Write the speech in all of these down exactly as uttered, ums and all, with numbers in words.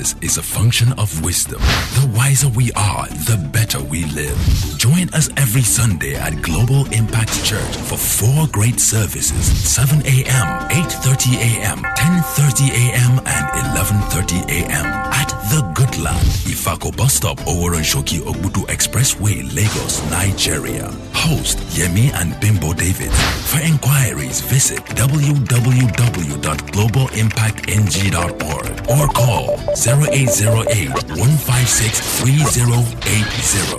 Happiness is a function of wisdom. The wiser we are, the better we live. Join us every Sunday at Global Impact Church for four great services: seven a.m., eight thirty a.m., ten thirty a.m., and eleven thirty a.m. at The Good Land Ifako Bus Stop over on Shoki Ogbutu Expressway, Lagos, Nigeria. Host Yemi and Bimbo David. For inquiries, visit w w w dot global impact n g dot org or call zero eight zero eight, one five six, three zero eight zero.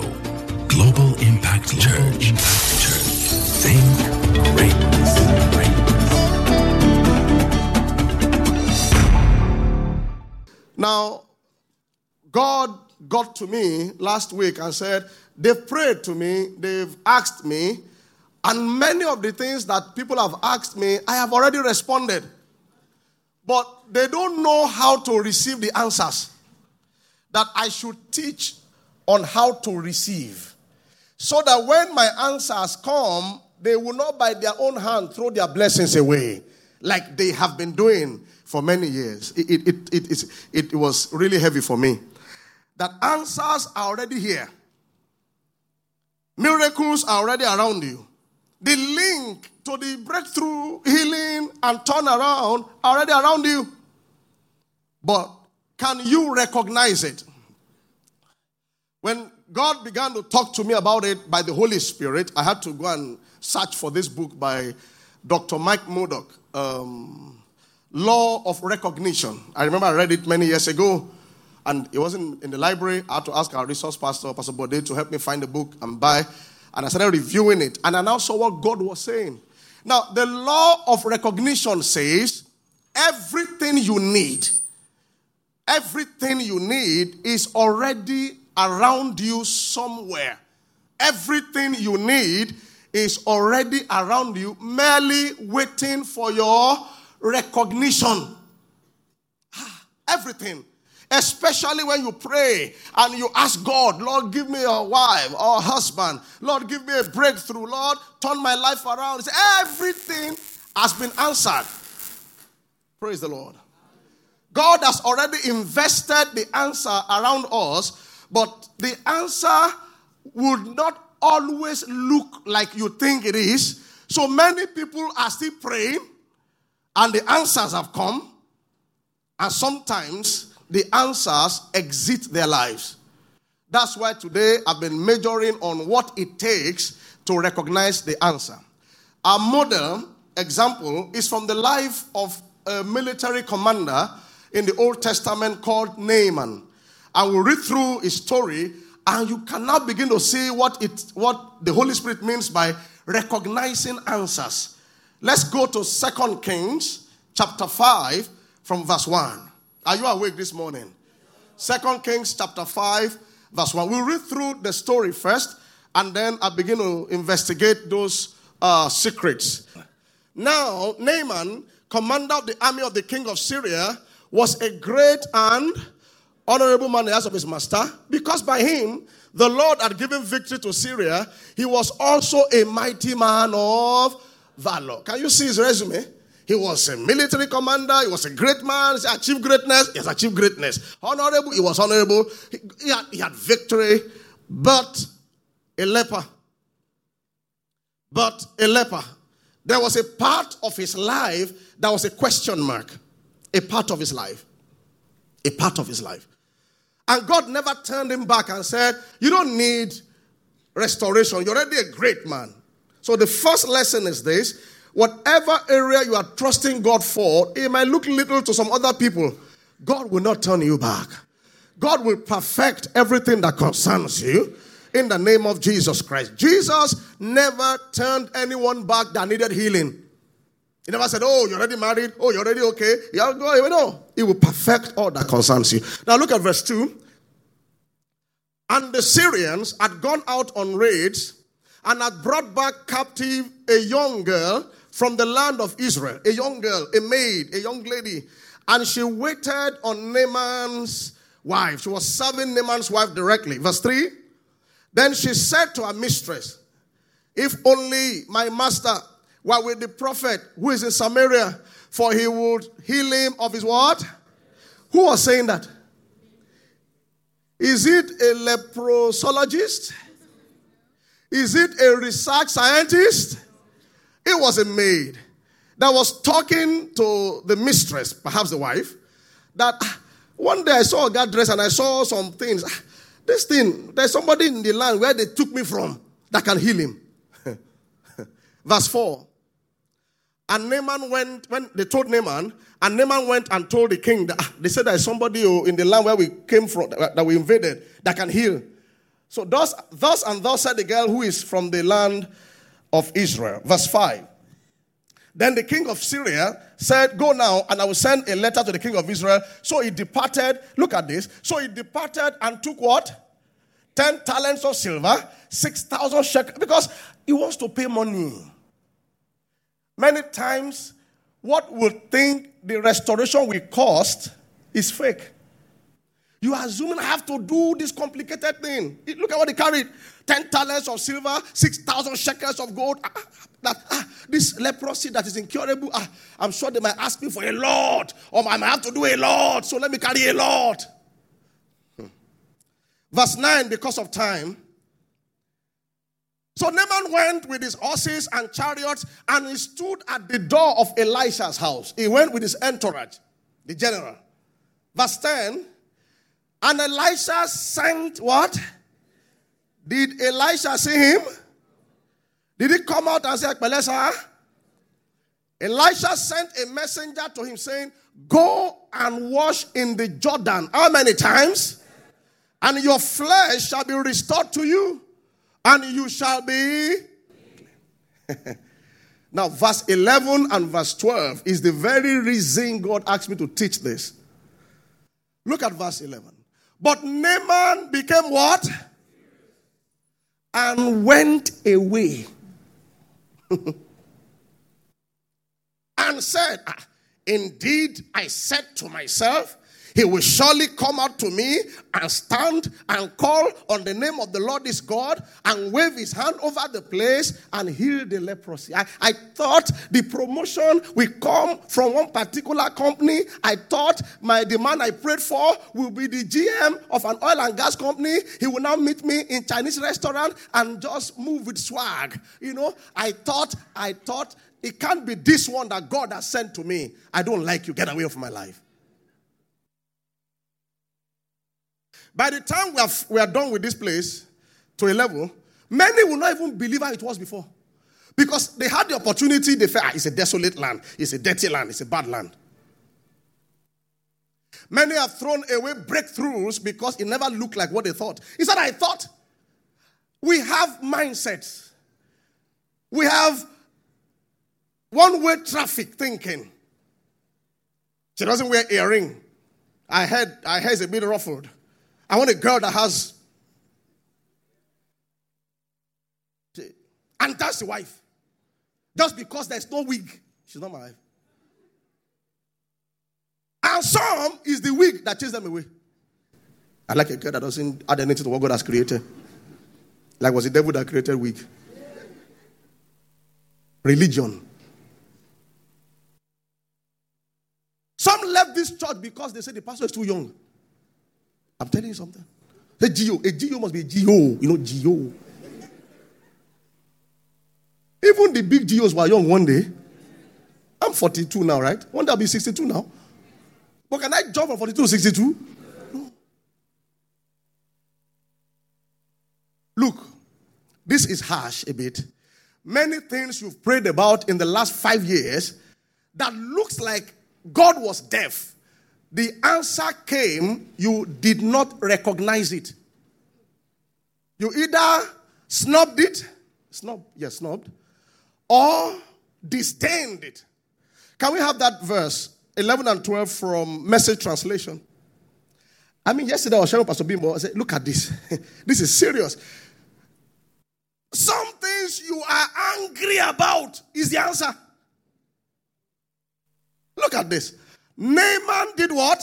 Global Impact Church. Impact Church. Think greatness. Now, God got to me last week and said, they've prayed to me, they've asked me, and many of the things that people have asked me, I have already responded. But they don't know how to receive the answers. That I should teach on how to receive. So that when my answers come, they will not by their own hand throw their blessings away, like they have been doing for many years. It, it, it, it, it, it was really heavy for me. That answers are already here. Miracles are already around you. The link to the breakthrough, healing, and turnaround are already around you. But can you recognize it? When God began to talk to me about it by the Holy Spirit, I had to go and search for this book by Doctor Mike Murdock. Um... Law of Recognition. I remember I read it many years ago, and it wasn't in the library. I had to ask our resource pastor, Pastor Bode, to help me find the book and buy. And I started reviewing it, and I now saw what God was saying. Now, the Law of Recognition says everything you need, everything you need is already around you somewhere. Everything you need is already around you, merely waiting for your recognition. Everything. Especially when you pray and you ask God, Lord, give me a wife or a husband. Lord, give me a breakthrough. Lord, turn my life around. Everything has been answered. Praise the Lord. God has already invested the answer around us, but the answer would not always look like you think it is. So many people are still praying, and the answers have come, and sometimes the answers exit their lives. That's why today I've been majoring on what it takes to recognize the answer. Our model example is from the life of a military commander in the Old Testament called Naaman. I will read through his story, and you can now begin to see what it, what the Holy Spirit means by recognizing answers. Let's go to Second Kings chapter five from verse one. Are you awake this morning? Second Kings chapter five verse one. We'll read through the story first, and then I'll begin to investigate those uh, secrets. Now, Naaman, commander of the army of the king of Syria, was a great and honorable man in the eyes of his master, because by him the Lord had given victory to Syria. He was also a mighty man of valor. Can you see his resume? He was a military commander. He was a great man. He achieved greatness. He has achieved greatness. Honorable. He was honorable. He, he, had, he had victory. But a leper. But a leper. There was a part of his life that was a question mark. A part of his life. A part of his life. And God never turned him back and said, you don't need restoration. You're already a great man. So the first lesson is this: whatever area you are trusting God for, it might look little to some other people. God will not turn you back. God will perfect everything that concerns you in the name of Jesus Christ. Jesus never turned anyone back that needed healing. He never said, oh, you're already married. Oh, you're already okay. No, he will perfect all that concerns you. Now look at verse two. And the Syrians had gone out on raids and had brought back captive a young girl from the land of Israel. A young girl, a maid, a young lady. And she waited on Naaman's wife. She was serving Naaman's wife directly. Verse three. Then she said to her mistress, if only my master were with the prophet who is in Samaria, for he would heal him of his what? Who was saying that? Is it a leprosologist? Is it a research scientist? It was a maid that was talking to the mistress, perhaps the wife, that one day I saw that dress and I saw some things. This thing, there's somebody in the land where they took me from that can heal him. Verse four. And Naaman went, when they told Naaman, and Naaman went and told the king, that, they said there's somebody in the land where we came from, that we invaded, that can heal. So thus, thus and thus said the girl who is from the land of Israel. Verse five. Then the king of Syria said, go now, and I will send a letter to the king of Israel. So he departed. Look at this. So he departed and took what? Ten talents of silver, six thousand shekels, because he wants to pay money. Many times, what we think the restoration will cost is fake. You are assuming I have to do this complicated thing. Look at what he carried. Ten talents of silver, six thousand shekels of gold. Ah, that, ah, this leprosy that is incurable, ah, I'm sure they might ask me for a lot, or I might have to do a lot, so let me carry a lot. Hmm. Verse nine, because of time. So Naaman went with his horses and chariots, and he stood at the door of Elisha's house. He went with his entourage, the general. Verse ten. And Elisha sent what? Did Elisha see him? Did he come out and say, Elisha? Elisha sent a messenger to him saying, go and wash in the Jordan. How many times? And your flesh shall be restored to you, and you shall be. Now, verse eleven and verse twelve is the very reason God asked me to teach this. Look at verse eleven. But Naaman became what? And went away. And said, indeed, I said to myself, he will surely come out to me and stand and call on the name of the Lord his God and wave his hand over the place and heal the leprosy. I, I thought the promotion will come from one particular company. I thought my the man I prayed for will be the G M of an oil and gas company. He will now meet me in Chinese restaurant and just move with swag. You know, I thought, I thought it can't be this one that God has sent to me. I don't like you. Get away from my life. By the time we are, we are done with this place, to a level, many will not even believe how it was before. Because they had the opportunity, they felt, ah, it's a desolate land, it's a dirty land, it's a bad land. Many have thrown away breakthroughs because it never looked like what they thought. It's that I thought. We have mindsets. We have one-way traffic thinking. She doesn't wear earring. I heard, I heard it's a bit ruffled. I want a girl that has, and that's the wife. Just because there's no wig, she's not my wife. And some is the wig that chased them away. I like a girl that doesn't add anything to what God has created. Like was the devil that created wig. Religion. Some left this church because they said the pastor is too young. I'm telling you something. Say G O. A G O must be a G O. You know, G O. Even the big G Os were young one day. I'm forty-two now, right? One day I'll be sixty-two now. But can I jump from forty-two to sixty-two? No. Look, this is harsh a bit. Many things you've prayed about in the last five years that looks like God was deaf. The answer came, you did not recognize it. You either snubbed it, snubbed, yes, snubbed, or disdained it. Can we have that verse, eleven and twelve from Message Translation? I mean, yesterday I was sharing with Pastor Bimbo, I said, look at this. This is serious. Some things you are angry about is the answer. Look at this. Naaman did what?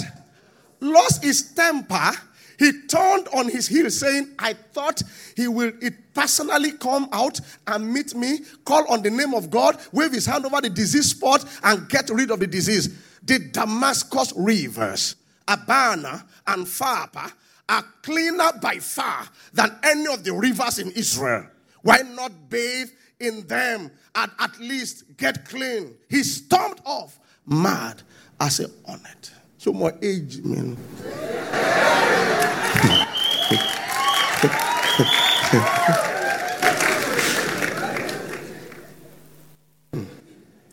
Lost his temper. He turned on his heel saying, I thought he will it personally come out and meet me, call on the name of God, wave his hand over the disease spot and get rid of the disease. The Damascus rivers, Abana and Farapa are cleaner by far than any of the rivers in Israel. Why not bathe in them and at least get clean? He stormed off, mad as a hornet. So my age, man.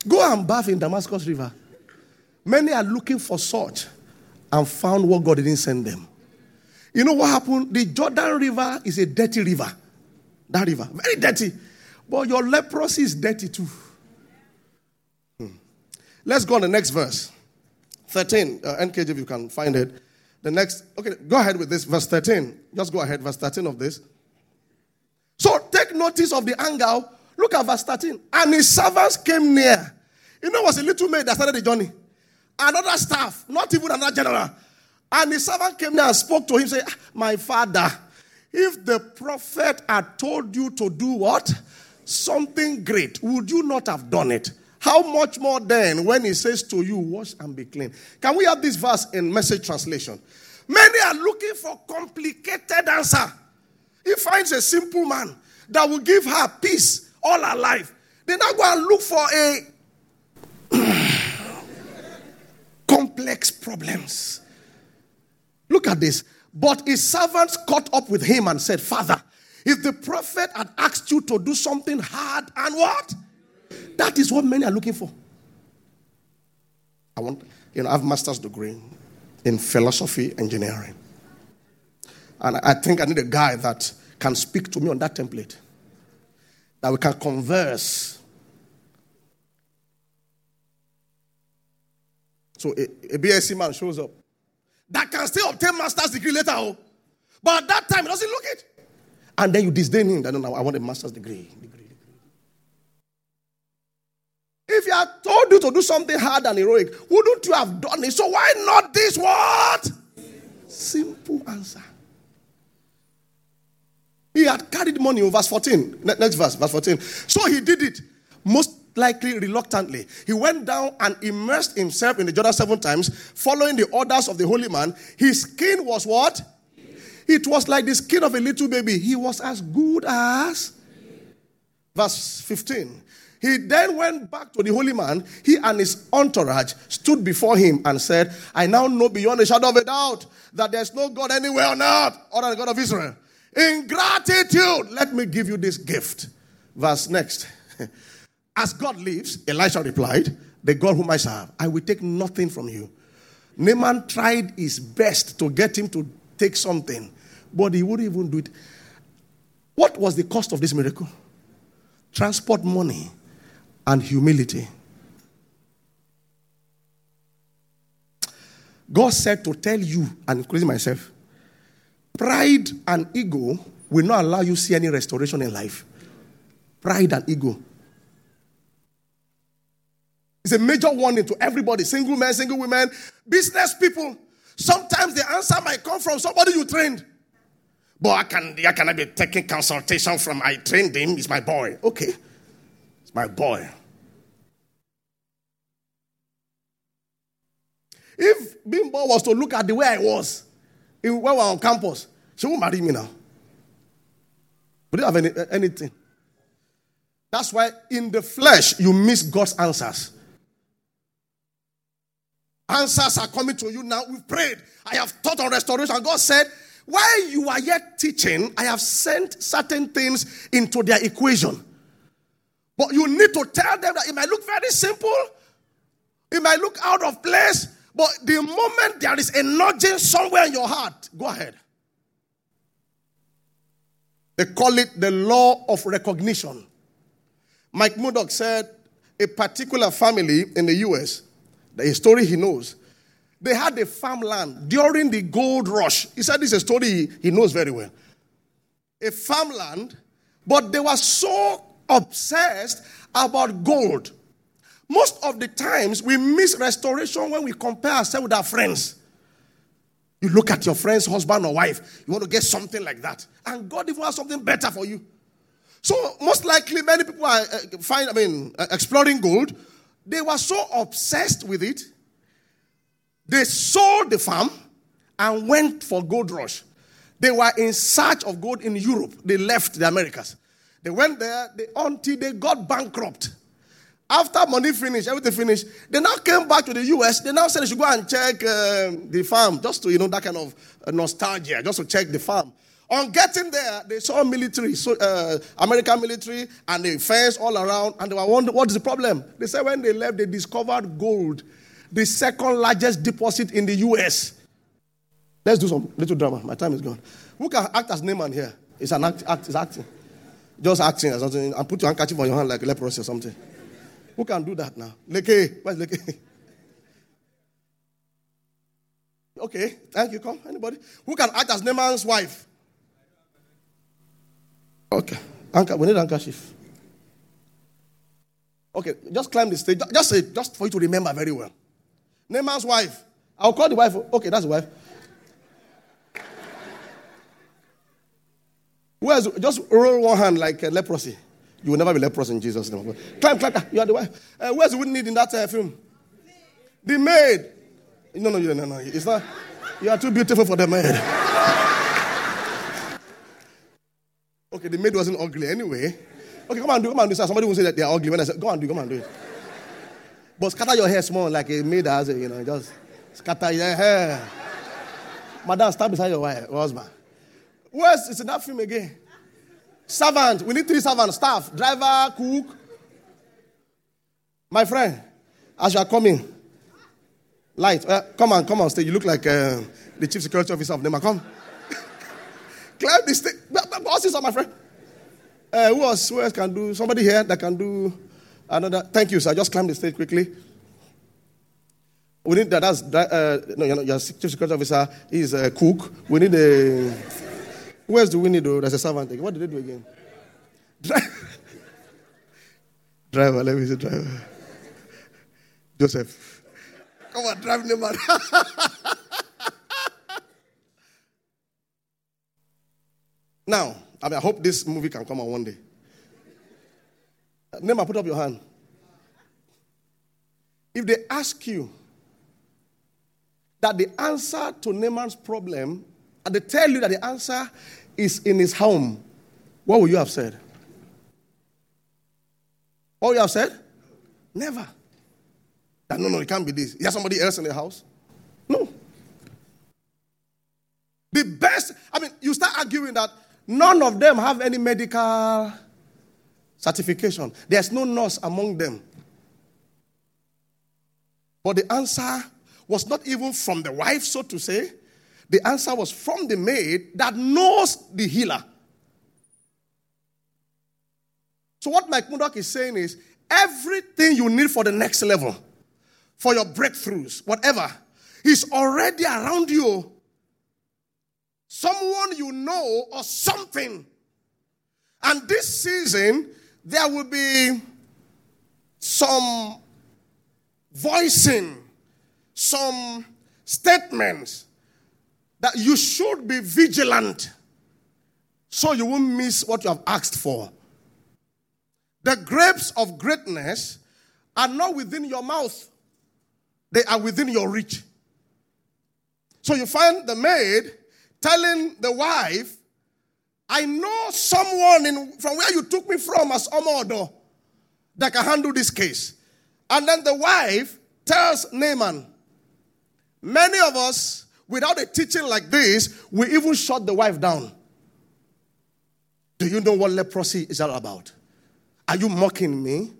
Go and bathe in Damascus River. Many are looking for such and found what God didn't send them. You know what happened? The Jordan River is a dirty river. That river, very dirty. But your leprosy is dirty too. Hmm. Let's go on the next verse. thirteen, uh, N K J if you can find it. The next, okay, go ahead with this, verse thirteen. Just go ahead, verse thirteen of this. So take notice of the anger. Look at verse thirteen. And his servants came near. You know, it was a little maid that started the journey. Another staff, not even another general. And his servant came near and spoke to him, saying, my father, if the prophet had told you to do what? Something great, would you not have done it? How much more then when he says to you, wash and be clean? Can we have this verse in Message translation? Many are looking for complicated answer. He finds a simple man that will give her peace all her life. They now go and look for a complex problems. Look at this. But his servants caught up with him and said, Father, if the prophet had asked you to do something hard and what? That is what many are looking for. I want, you know, I have a master's degree in philosophy engineering. And I think I need a guy that can speak to me on that template. That we can converse. So a, a B S c man shows up. That can still obtain master's degree later on. But at that time, he doesn't look it. And then you disdain him. That, no, no, I want a master's degree. degree, degree. If he had told you to do something hard and heroic, wouldn't you have done it? So why not this what? Simple answer. He had carried money over verse fourteen. Next verse, verse fourteen. So he did it. Most likely reluctantly. He went down and immersed himself in the Jordan seven times, following the orders of the holy man. His skin was what? It was like the skin of a little baby. He was as good as? Verse fifteen. He then went back to the holy man. He and his entourage stood before him and said, I now know beyond a shadow of a doubt that there is no God anywhere on earth other than the God of Israel. In gratitude, let me give you this gift. Verse next. As God lives, Elisha replied, the God whom I serve, I will take nothing from you. Naaman tried his best to get him to take something, but he wouldn't even do it. What was the cost of this miracle? Transport money and humility. God said to tell you, and including myself, pride and ego will not allow you to see any restoration in life. Pride and ego. It's a major warning to everybody, single men, single women, business people. Sometimes the answer might come from somebody you trained. But I, can, I cannot be taking consultation from, I trained him, it's my boy. Okay, it's my boy. If Bimbo was to look at the way I was, if we were on campus, she won't marry me now. We didn't have any, anything. That's why in the flesh, you miss God's answers. Answers are coming to you now. We've prayed. I have taught on restoration. God said, while you are yet teaching, I have sent certain things into their equation. But you need to tell them that it might look very simple. It might look out of place. But the moment there is a nudging somewhere in your heart, go ahead. They call it the law of recognition. Mike Murdock said a particular family in the U S, a story he knows. They had a farmland during the gold rush. He said this is a story he knows very well. A farmland, but they were so obsessed about gold. Most of the times we miss restoration when we compare ourselves with our friends. You look at your friend's husband or wife, you want to get something like that. And God even has something better for you. So most likely many people are uh, find, I mean, uh, exploring gold. They were so obsessed with it, they sold the farm and went for gold rush. They were in search of gold in Europe. They left the Americas. They went there they, until they got bankrupt. After money finished, everything finished, they now came back to the U S. They now said they should go and check uh, the farm, just to, you know, that kind of uh, nostalgia, just to check the farm. On getting there, they saw military, so, uh, American military, and they fenced all around, and they were wondering, what is the problem? They said when they left, they discovered gold, the second largest deposit in the U S. Let's do some little drama. My time is gone. Who can act as Naaman here? It's an act, act, it's acting. Just acting or something, and put your handkerchief on your hand like leprosy or something. Who can do that now? Leke, where's Leke? Okay, thank you. Come, anybody? Who can act as Naaman's wife? Okay, we need handkerchief. Okay, just climb the stage. Just say, just for you to remember very well. Naaman's wife. I'll call the wife. Okay, that's the wife. Where's just roll one hand like uh, leprosy. You will never be leprous in Jesus' name. Climb, climb, climb. You are the wife. Uh, where's the woman need in that uh, film? The maid. No, no, no, no, no. It's not. You are too beautiful for the maid. Okay, the maid wasn't ugly anyway. Okay, come and do, come and do. Somebody will say that they are ugly when I say, go and do, come and do it. But scatter your hair small like a maid has, you know, just scatter your hair. Madam, stand beside your wife, husband. Where's it's in that film again? Servant, we need three servants, staff, driver, cook. My friend, as you are coming, light, uh, come on, come on, stay. You look like uh, the chief security officer of Nema. Come, climb this thing. What's this, my friend? Uh, who else? Who else can do? Somebody here that can do another. Thank you, sir. Just climb the stage quickly. We need that. That's uh, no, you're not, your chief security officer is a cook. We need a. Who else do we need though? There's a servant again. What did they do again? Driver. Driver, let me see driver. Joseph. Come on, drive the man. Now, I mean, I hope this movie can come out one day. Nema, put up your hand. If they ask you that the answer to Naaman's problem, and they tell you that the answer is in his home, what would you have said? What would you have said? Never. That no, no, it can't be this. Is there somebody else in the house? No. The best, I mean, you start arguing that none of them have any medical certification. There's no nurse among them. But the answer was not even from the wife, so to say. The answer was from the maid that knows the healer. So what Mike Murdock is saying is, everything you need for the next level, for your breakthroughs, whatever, is already around you. Someone you know or something. And this season, there will be some voicing, some statements that you should be vigilant so you won't miss what you have asked for. The grapes of greatness are not within your mouth. They are within your reach. So you find the maid telling the wife, I know someone in, from where you took me from as Omodo that can handle this case. And then the wife tells Naaman, many of us, without a teaching like this, we even shut the wife down. Do you know what leprosy is all about? Are you mocking me?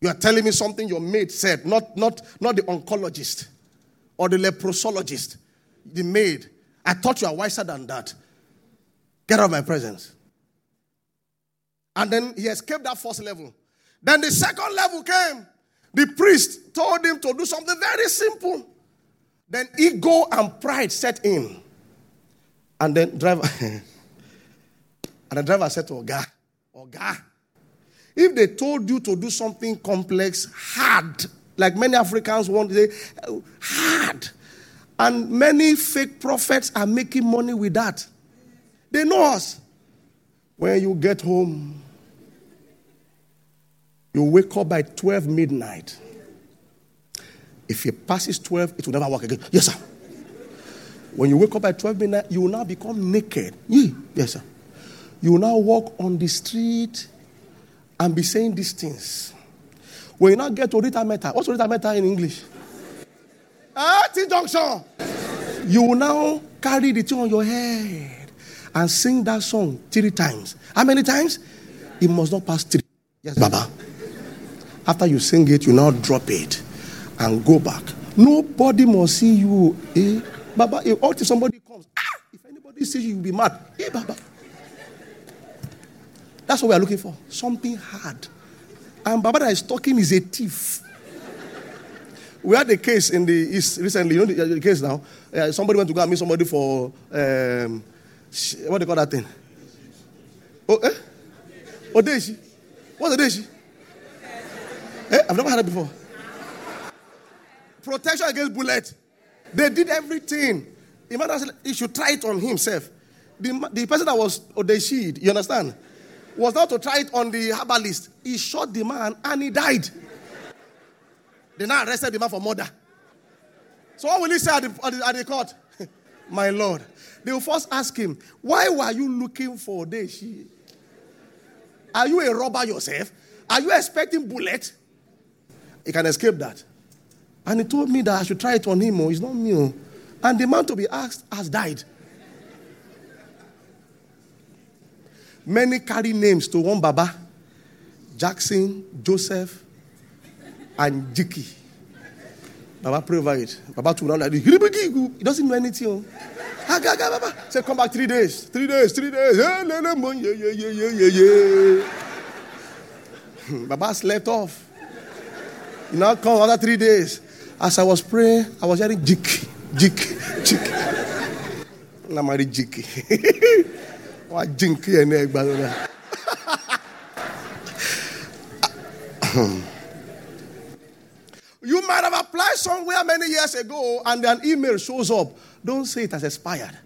You are telling me something your maid said, not, not, not the oncologist or the leprosologist, the maid. I thought you were wiser than that. Get out of my presence. And then he escaped that first level. Then the second level came. The priest told him to do something very simple. Then ego and pride set in. And then driver and the driver said to Oga, Oga, if they told you to do something complex, hard, like many Africans want to say, hard, and many fake prophets are making money with that. They know us. When you get home, you wake up by twelve midnight. If it passes twelve, it will never work again. Yes, sir. When you wake up at twelve midnight, you will now become naked. Yes, sir. You will now walk on the street and be saying these things. When you now get to Rita Meta, what's Rita Meta in English? Ah, T-Junction. You will now carry the thing on your head and sing that song three times. How many times? It must not pass three. Yes, Baba. After you sing it, you now drop it and go back. Nobody must see you. Eh? Baba, if, or if somebody comes, ah, if anybody sees you, you'll be mad. Eh, Baba. That's what we are looking for. Something hard. And Baba that is talking is a thief. We had a case in the East recently. You know the, the case now? Uh, somebody went to go and meet somebody for, um, what do you call that thing? Oh, eh? Odeshi. What's Odeshi? Eh? I've never heard it before. Protection against bullet. They did everything. He should try it on himself. The, the person that was Odeshi, you understand, was not to try it on the herbalist. He shot the man and he died. They now arrested the man for murder. So what will he say at the, at the, at the court? My Lord. They will first ask him, why were you looking for Odeshi? Are you a robber yourself? Are you expecting bullet? He can escape that. And he told me that I should try it on him. Oh, it's not me. Oh. And the man to be asked has died. Many carry names to one Baba. Jackson, Joseph, and Jiki. Baba pray over it. Baba took down like this. He doesn't know anything. Oh. Baba. Say, come back three days. Three days, three days. Yeah, yeah, yeah, yeah, yeah, yeah. Baba slept off. You now come another three days. As I was praying, I was hearing Jiki, Jiki, Jiki. Now marry Jiki. Why Jinky and egg, by the way? You might have applied somewhere many years ago and an email shows up. Don't say it has expired.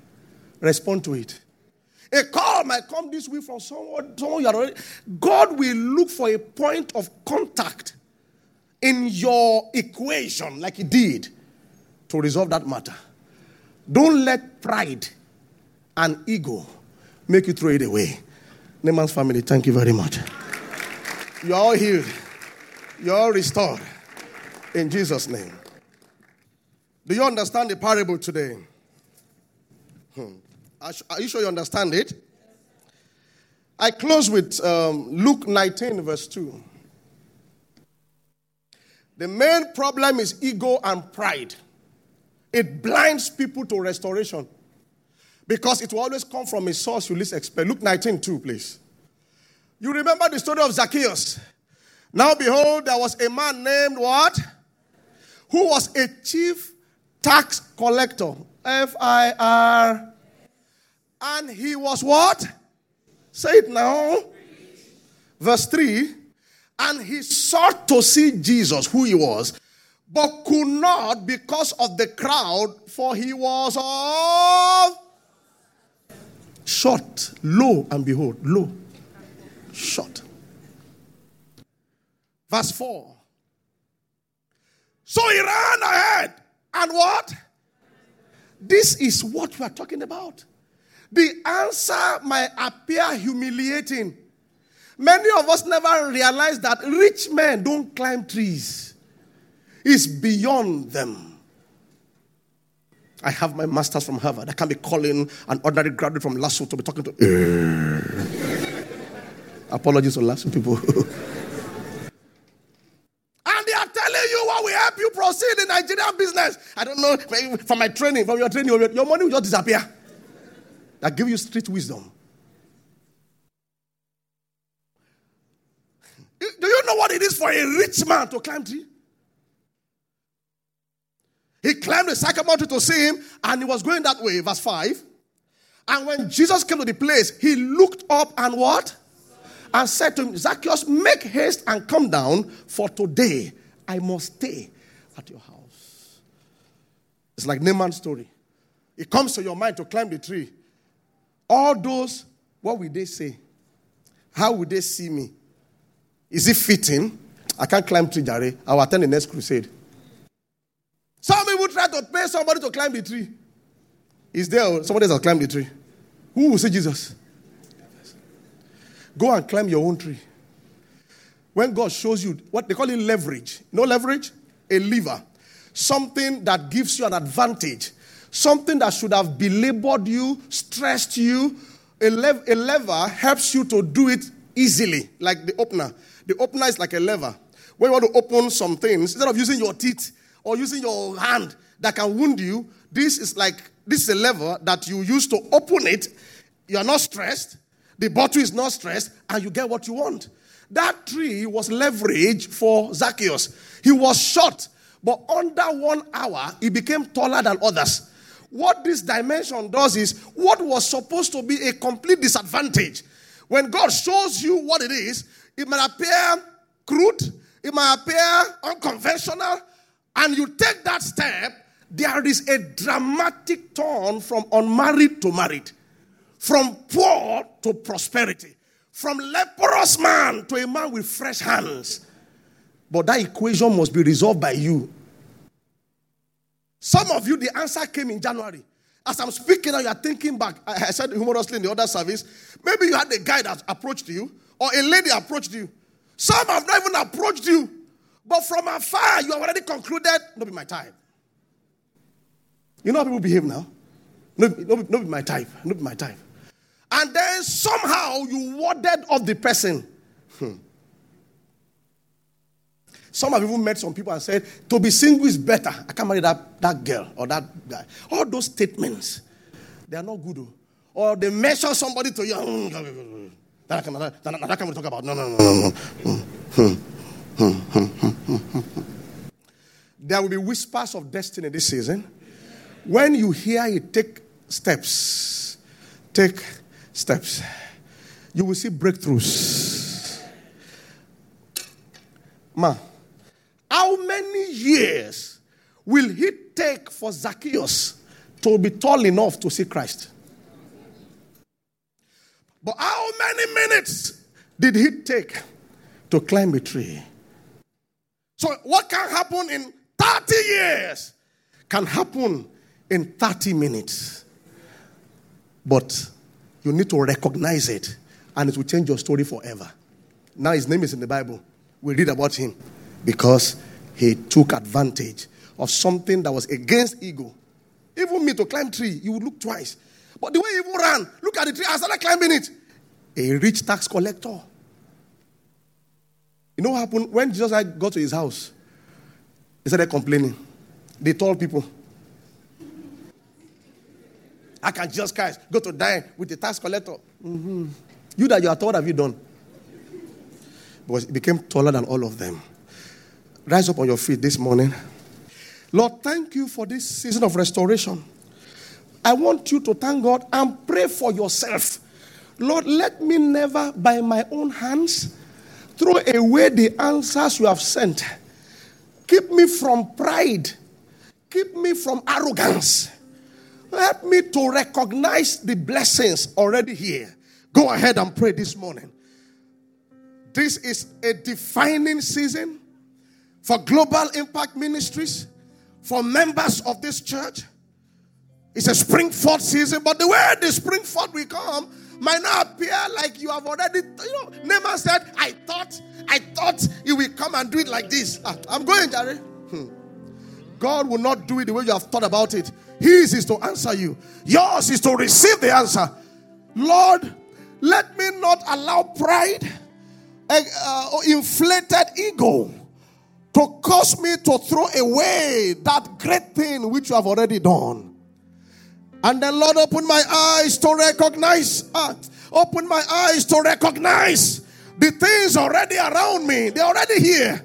Respond to it. A call might come this week from someone, someone you are already. God will look for a point of contact in your equation, like he did, to resolve that matter. Don't let pride and ego make you throw it away. Naaman's family, thank you very much. You're all healed. You're all restored. In Jesus' name. Do you understand the parable today? Hmm. Are you sure you understand it? I close with um, Luke nineteen, verse two. The main problem is ego and pride. It blinds people to restoration because it will always come from a source you least expect. Luke nineteen two, please. You remember the story of Zacchaeus. Now behold, there was a man named what? Who was a chief tax collector. F I R. And he was what? Say it now. Verse three. And he sought to see Jesus, who he was, but could not because of the crowd, for he was of short, low, and behold, low, short. Verse four. So he ran ahead, and what? This is what we are talking about. The answer might appear humiliating. Many of us never realize that rich men don't climb trees. It's beyond them. I have my master's from Harvard. I can't be calling an ordinary graduate from Lasso to be talking to... Apologies to Lasso people. And they are telling you what will help you proceed in Nigerian business. I don't know, from my training, from your training, your money will just disappear. That give you street wisdom. Do you know what it is for a rich man to climb tree? He climbed the sycamore tree to see him, and he was going that way, verse five. And when Jesus came to the place, he looked up and what? And said to him, Zacchaeus, make haste and come down, for today I must stay at your house. It's like Naaman's story. It comes to your mind to climb the tree. All those, what will they say? How will they see me? Is it fitting? I can't climb tree, Jare. I'll attend the next crusade. Some people try to pay somebody to climb the tree. Is there somebody that has climbed the tree? Who will see Jesus? Go and climb your own tree. When God shows you, what they call it leverage. No leverage? A lever. Something that gives you an advantage. Something that should have belabored you, stressed you. A, lev- a lever helps you to do it easily, like the opener. The opener is like a lever. When you want to open some things, instead of using your teeth or using your hand that can wound you, this is like, this is a lever that you use to open it. You are not stressed. The bottle is not stressed, and you get what you want. That tree was leverage for Zacchaeus. He was short, but under one hour, he became taller than others. What this dimension does is, what was supposed to be a complete disadvantage, when God shows you what it is, it might appear crude, it might appear unconventional, and you take that step, there is a dramatic turn from unmarried to married, from poor to prosperity, from leprous man to a man with fresh hands. But that equation must be resolved by you. Some of you, the answer came in January. As I'm speaking now, you are thinking back. I said humorously in the other service, maybe you had a guy that approached you, or a lady approached you. Some have not even approached you, but from afar, you have already concluded, no be my type. You know how people behave now? No, no, no be my type. No be my type. And then somehow you warded off the person. Hmm. Some have even met some people and said, to be single is better. I can't marry that, that girl or that guy. All those statements, they are not good. Though. Or they measure somebody to you. Mm-hmm. That I can, that, that, that I can't really talk about. No, no, no, no, no. Mm-hmm. Mm-hmm. Mm-hmm. There will be whispers of destiny this season. When you hear it, take steps. Take steps. You will see breakthroughs. Ma, how many years will it take for Zacchaeus to be tall enough to see Christ? But how many minutes did he take to climb a tree? So what can happen in thirty years can happen in thirty minutes. But you need to recognize it, and it will change your story forever. Now his name is in the Bible. We read about him because he took advantage of something that was against ego. Even me, to climb tree, you would look twice. But the way he even ran, look at the tree, I started climbing it. A rich tax collector. You know what happened? When Jesus got to his house, he started complaining. They told people, I can just Christ go to die with the tax collector. Mm-hmm. You that you are told, have you done? Because it became taller than all of them. Rise up on your feet this morning. Lord, thank you for this season of restoration. I want you to thank God and pray for yourself. Lord, let me never by my own hands throw away the answers you have sent. Keep me from pride. Keep me from arrogance. Help me to recognize the blessings already here. Go ahead and pray this morning. This is a defining season for Global Impact Ministries, for members of this church. It's a spring forth season, but the way the spring forth will come might not appear like you have already. You know, Naaman said, I thought, I thought you will come and do it like this. Ah, I'm going, Jerry. Hmm. God will not do it the way you have thought about it. His is to answer you. Yours is to receive the answer. Lord, let me not allow pride uh, or inflated ego to cause me to throw away that great thing which you have already done. And then, Lord, open my eyes to recognize. Uh, open my eyes to recognize the things already around me. They're already here.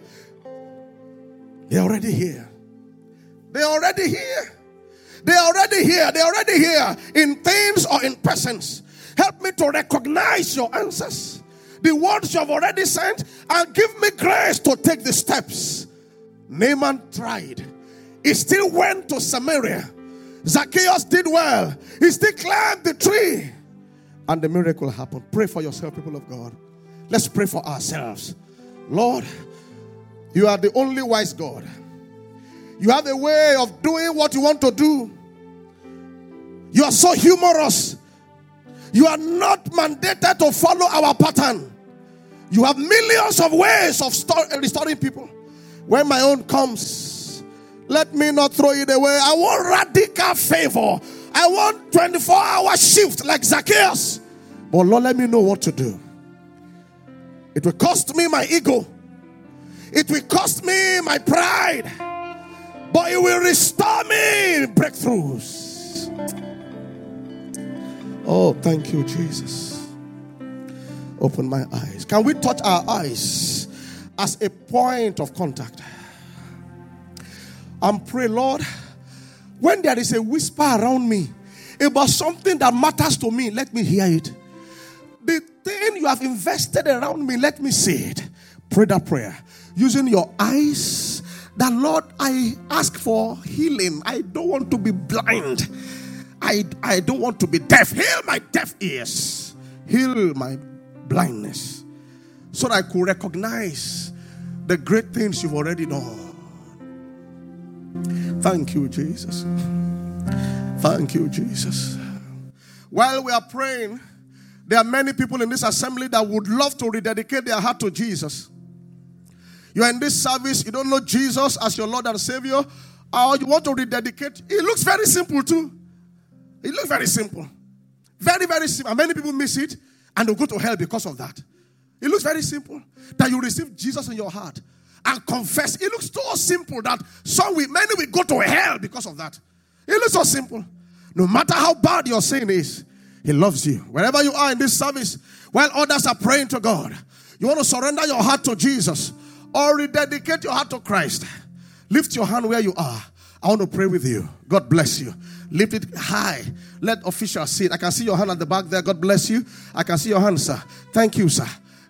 They're already here. They're already here. They're already here. They're already here in things or in persons. Help me to recognize your answers, the words you have already sent, and give me grace to take the steps. Naaman tried. He still went to Samaria. Zacchaeus did well. He still climbed the tree. And the miracle happened. Pray for yourself, people of God. Let's pray for ourselves. Lord, you are the only wise God. You have a way of doing what you want to do. You are so humorous. You are not mandated to follow our pattern. You have millions of ways of restoring people. When my own comes, let me not throw it away. I want radical favor. I want twenty-four hour shift like Zacchaeus. But Lord, let me know what to do. It will cost me my ego. It will cost me my pride. But it will restore me breakthroughs. Oh, thank you, Jesus. Open my eyes. Can we touch our eyes as a point of contact? And pray, Lord, when there is a whisper around me about something that matters to me, let me hear it. The thing you have invested around me, let me see it. Pray that prayer. Using your eyes, that Lord, I ask for healing. I don't want to be blind. I, I don't want to be deaf. Heal my deaf ears. Heal my blindness. So that I could recognize the great things you've already done. Thank you, Jesus. Thank you, Jesus. While we are praying, there are many people in this assembly that would love to rededicate their heart to Jesus. You are in this service, you don't know Jesus as your Lord and Savior, or you want to rededicate. It looks very simple too. It looks very simple. Very, very simple. And many people miss it, and they'll go to hell because of that. It looks very simple that you receive Jesus in your heart and confess. It looks so simple that some will, many will go to hell because of that. It looks so simple. No matter how bad your sin is, He loves you. Wherever you are in this service, while others are praying to God, you want to surrender your heart to Jesus or rededicate your heart to Christ. Lift your hand where you are. I want to pray with you. God bless you. Lift it high. Let officials see it. I can see your hand at the back there. God bless you. I can see your hand, sir. Thank you, sir.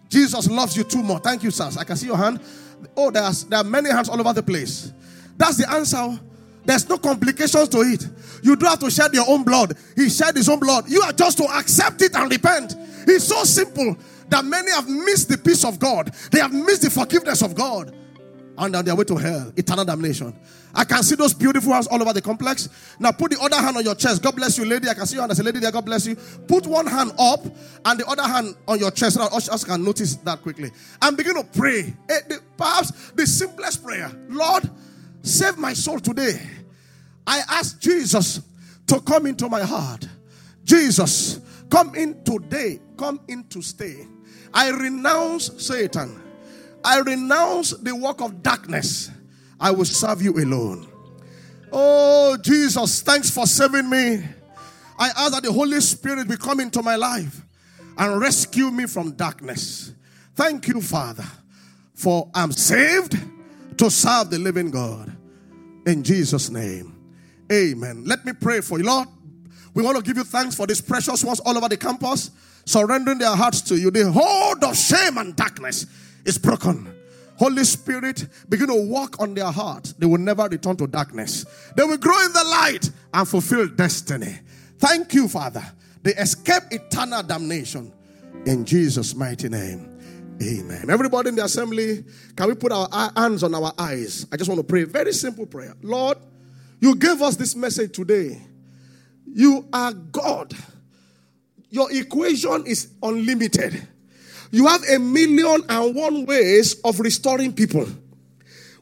Jesus loves you too much. Thank you, sir. I can see your hand. Oh, there's, there are many hands all over the place. That's the answer. There's no complications to it. You don't have to shed your own blood. He shed his own blood. You are just to accept it and repent. It's so simple that many have missed the peace of God. They have missed the forgiveness of God. And on their way to hell, eternal damnation. I can see those beautiful hands all over the complex. Now put the other hand on your chest. God bless you, lady. I can see your hand as a lady there. God bless you. Put one hand up and the other hand on your chest. Now us can notice that quickly. And begin to pray. Perhaps the simplest prayer. Lord, save my soul today. I ask Jesus to come into my heart. Jesus, come in today. Come in to stay. I renounce Satan. I renounce the work of darkness. I will serve you alone. Oh, Jesus, thanks for saving me. I ask that the Holy Spirit will come into my life and rescue me from darkness. Thank you, Father, for I'm saved to serve the living God. In Jesus' name. Amen. Let me pray for you. Lord, we want to give you thanks for these precious ones all over the campus, surrendering their hearts to you. The hold of shame and darkness is broken. Holy Spirit, begin to walk on their heart. They will never return to darkness. They will grow in the light and fulfill destiny. Thank you, Father. They escape eternal damnation. In Jesus' mighty name. Amen. Everybody in the assembly, can we put our hands on our eyes? I just want to pray a very simple prayer. Lord, you gave us this message today. You are God. Your equation is unlimited. You have a million and one ways of restoring people.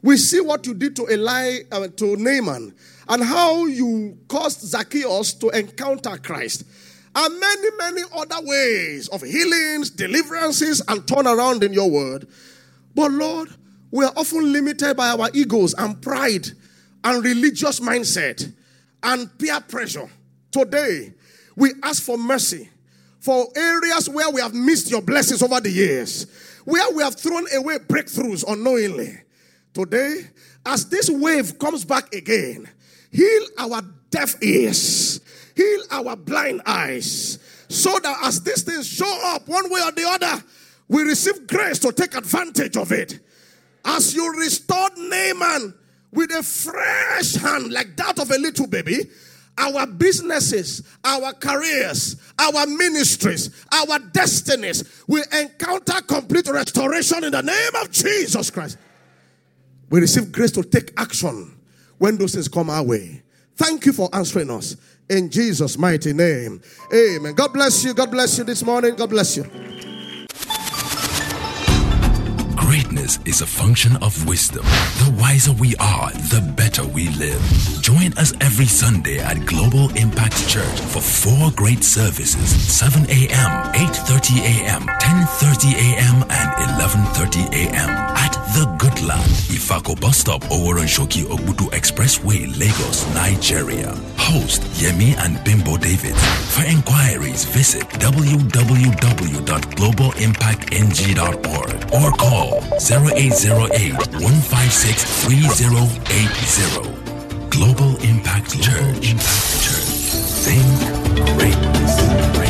We see what you did to Eli, uh, to Naaman, and how you caused Zacchaeus to encounter Christ. And many, many other ways of healings, deliverances, and turnaround in your word. But Lord, we are often limited by our egos and pride and religious mindset and peer pressure. Today, we ask for mercy for areas where we have missed your blessings over the years, where we have thrown away breakthroughs unknowingly. Today, as this wave comes back again, heal our deaf ears. Heal our blind eyes so that as these things show up one way or the other, we receive grace to take advantage of it. As you restored Naaman with a fresh hand like that of a little baby, our businesses, our careers, our ministries, our destinies will encounter complete restoration in the name of Jesus Christ. We receive grace to take action when those things come our way. Thank you for answering us. In Jesus' mighty name. Amen. God bless you. God bless you this morning. God bless you. Greatness is a function of wisdom. The wiser we are, the better we live. Join us every Sunday at Global Impact Church for four great services: seven a.m., eight thirty a.m., ten thirty a.m., and eleven thirty a.m. at The Good Land Ifako Bus Stop over on Shoki Ogbutu Expressway, Lagos, Nigeria. Host Yemi and Bimbo David. For inquiries, visit w w w dot global impact n g dot org or call zero eight zero eight, one five six, three zero eight zero. Global Impact Church. Think greatness.